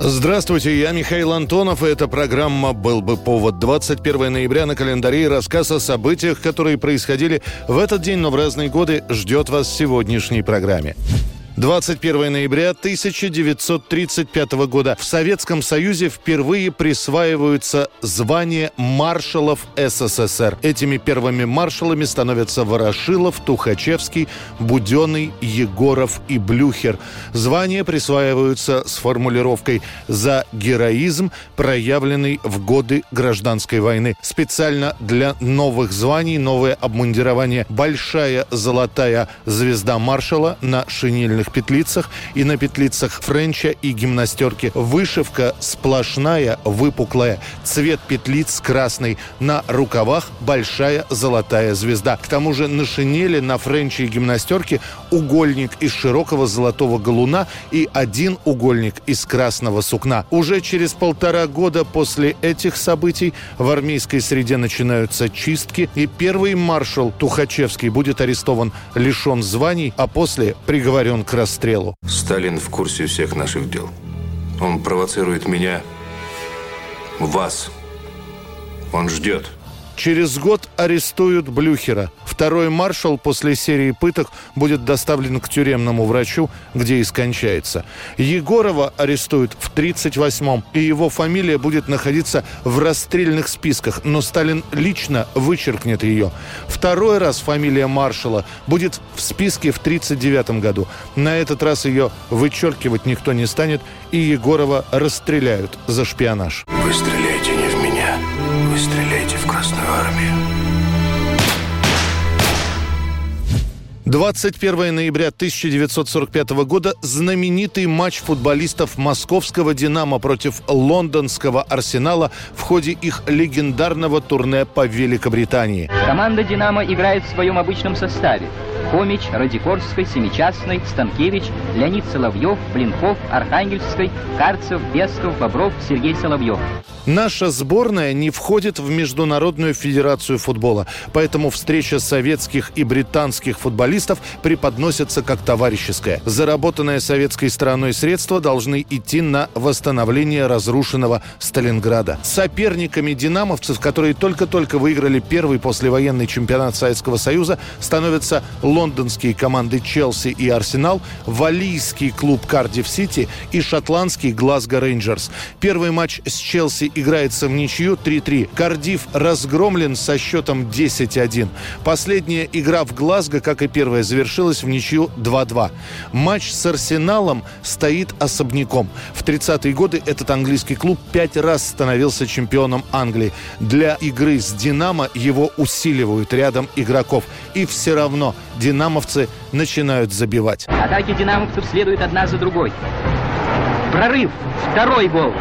Здравствуйте, я Михаил Антонов, и эта программа «Был бы повод». 21 ноября на календаре, и рассказ о событиях, которые происходили в этот день, но в разные годы, ждет вас в сегодняшней программе. 21 ноября 1935 года в Советском Союзе впервые присваиваются звания маршалов СССР. Этими первыми маршалами становятся Ворошилов, Тухачевский, Буденный, Егоров и Блюхер. Звания присваиваются с формулировкой «за героизм, проявленный в годы гражданской войны». Специально для новых званий новое обмундирование: большая золотая звезда маршала на шинельных петлицах и на петлицах френча и гимнастерки. Вышивка сплошная, выпуклая. Цвет петлиц красный. На рукавах большая золотая звезда. К тому же на шинели, на френче и гимнастерке угольник из широкого золотого галуна и один угольник из красного сукна. Уже через 1,5 года после этих событий в армейской среде начинаются чистки, и первый маршал Тухачевский будет арестован, лишен званий, а после приговорен к расстрелу. Сталин в курсе всех наших дел. Он провоцирует меня, вас. Он ждет. Через год арестуют Блюхера. Второй маршал после серии пыток будет доставлен к тюремному врачу, где и скончается. Егорова арестуют в 1938-м, и его фамилия будет находиться в расстрельных списках, но Сталин лично вычеркнет ее. Второй раз фамилия маршала будет в списке в 1939 году. На этот раз ее вычеркивать никто не станет, и Егорова расстреляют за шпионаж. Вы стреляете не в меня, вы стреляете в Красную Армию. 21 ноября 1945 года знаменитый матч футболистов московского «Динамо» против лондонского «Арсенала» в ходе их легендарного турне по Великобритании. Команда «Динамо» играет в своем обычном составе. Хомич, Радикорской, Семичастной, Станкевич, Леонид Соловьев, Блинков, Архангельской, Карцев, Бесков, Бобров, Сергей Соловьев. Наша сборная не входит в Международную федерацию футбола, поэтому встреча советских и британских футболистов преподносится как товарищеская. Заработанные советской стороной средства должны идти на восстановление разрушенного Сталинграда. Соперниками динамовцев, которые только-только выиграли первый послевоенный чемпионат Советского Союза, становятся лондонские команды «Челси» и «Арсенал», валийский клуб «Кардифф Сити» и шотландский «Глазго Рейнджерс». Первый матч с «Челси» играется в ничью 3-3. «Кардифф» разгромлен со счетом 10-1. Последняя игра в «Глазго», как и первая, завершилась в ничью 2-2. Матч с «Арсеналом» стоит особняком. В 30-е годы этот английский клуб 5 раз становился чемпионом Англии. Для игры с «Динамо» его усиливают рядом игроков. И все равно динамовцы начинают забивать. Атаки динамовцев следуют одна за другой. Прорыв. Второй гол.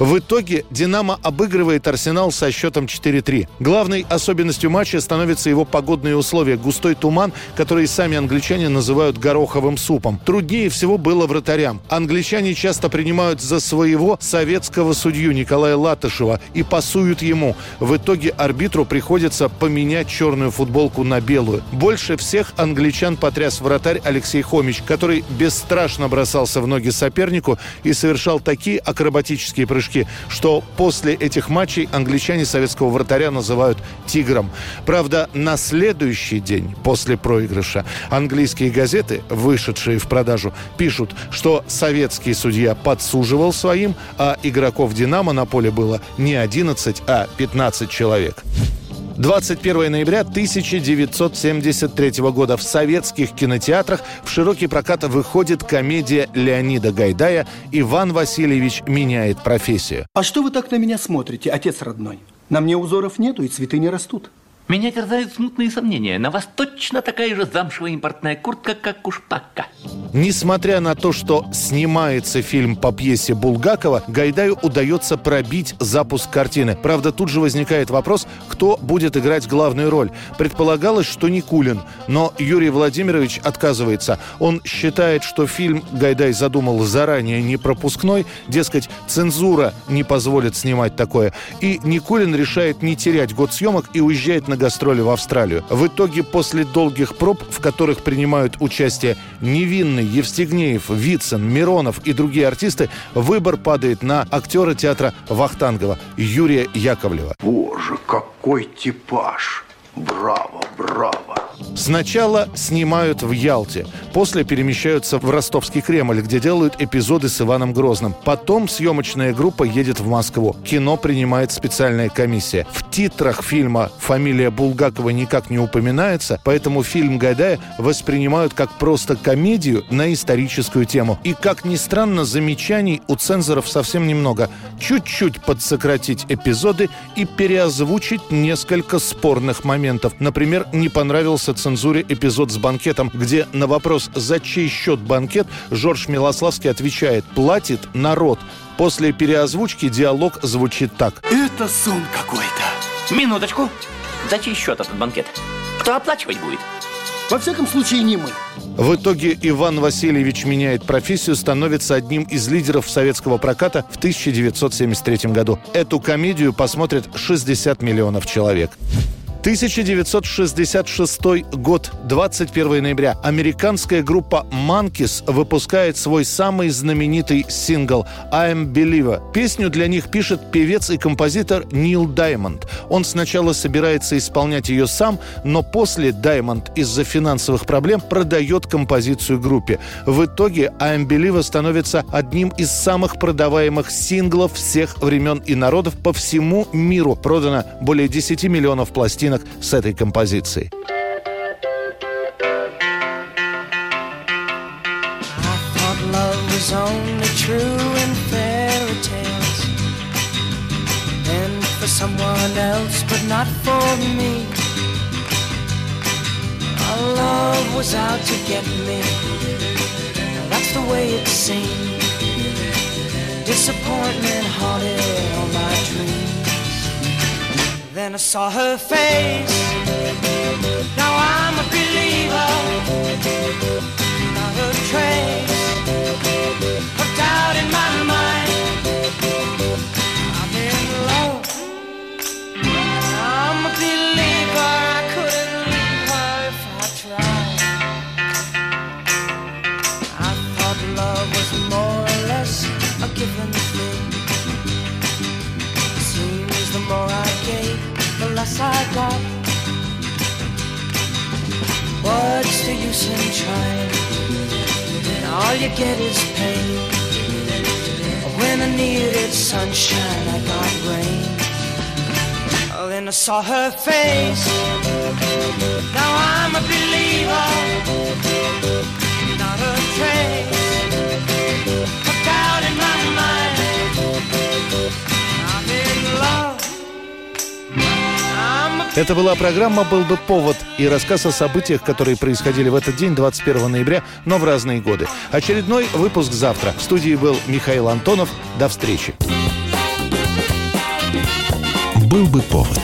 В итоге «Динамо» обыгрывает «Арсенал» со счетом 4-3. Главной особенностью матча становятся его погодные условия. Густой туман, который сами англичане называют гороховым супом. Труднее всего было вратарям. Англичане часто принимают за своего советского судью Николая Латышева и пасуют ему. В итоге арбитру приходится поменять черную футболку на белую. Больше всех англичан потряс вратарь Алексей Хомич, который бесстрашно бросался в ноги сопернику и совершал такие акробатические прыжки, что после этих матчей англичане советского вратаря называют «тигром». Правда, на следующий день после проигрыша английские газеты, вышедшие в продажу, пишут, что советский судья подсуживал своим, а игроков «Динамо» на поле было не 11, а 15 человек. 21 ноября 1973 года в советских кинотеатрах в широкий прокат выходит комедия Леонида Гайдая «Иван Васильевич меняет профессию». А что вы так на меня смотрите, отец родной? На мне узоров нету и цветы не растут. Меня терзают смутные сомнения. На вас точно такая же замшевая импортная куртка, как у Шпака. Несмотря на то, что снимается фильм по пьесе Булгакова, Гайдаю удается пробить запуск картины. Правда, тут же возникает вопрос, кто будет играть главную роль. Предполагалось, что Никулин, но Юрий Владимирович отказывается. Он считает, что фильм Гайдай задумал заранее непропускной, дескать, цензура не позволит снимать такое. И Никулин решает не терять год съемок и уезжает на гастроли в Австралию. В итоге, после долгих проб, в которых принимают участие Невинный, Евстигнеев, Вицин, Миронов и другие артисты, выбор падает на актера театра Вахтангова Юрия Яковлева. Боже, какой типаж! Браво, браво! Сначала снимают в Ялте, после перемещаются в Ростовский Кремль, где делают эпизоды с Иваном Грозным. Потом съемочная группа едет в Москву. Кино принимает специальная комиссия. В титрах фильма фамилия Булгакова никак не упоминается, поэтому фильм Гайдая воспринимают как просто комедию на историческую тему. И, как ни странно, замечаний у цензоров совсем немного. Чуть-чуть подсократить эпизоды и переозвучить несколько спорных моментов. Например, не понравился цензуре эпизод с банкетом, где на вопрос, за чей счет банкет, Жорж Милославский отвечает: «Платит народ». После переозвучки диалог звучит так: «Это сон какой-то». Минуточку. За чей счет этот банкет? Кто оплачивать будет? Во всяком случае, не мы. В итоге «Иван Васильевич меняет профессию» становится одним из лидеров советского проката в 1973 году. Эту комедию посмотрят 60 миллионов человек. 1966 год, 21 ноября. Американская группа «Манкиз» выпускает свой самый знаменитый сингл «I'm Believer». Песню для них пишет певец и композитор Нил Даймонд. Он сначала собирается исполнять ее сам, но после Даймонд из-за финансовых проблем продает композицию группе. В итоге «I'm Believer» становится одним из самых продаваемых синглов всех времен и народов по всему миру. Продано более 10 миллионов пластин с этой композицией. Then I saw her face. Now I'm a believer. Not a trace of doubt in my mind. I'm in love. I'm a believer. I couldn't leave her if I tried. I thought love was more or less a given thing. Seems the more I gave, the less I got. What's the use in trying? All you get is pain. When I needed sunshine, I got rain. Then I saw her face. Now I'm a believer. Not a trace of doubt in my mind. I'm in love. Это была программа «Был бы повод» и рассказ о событиях, которые происходили в этот день, 21 ноября, но в разные годы. Очередной выпуск завтра. В студии был Михаил Антонов. До встречи. «Был бы повод».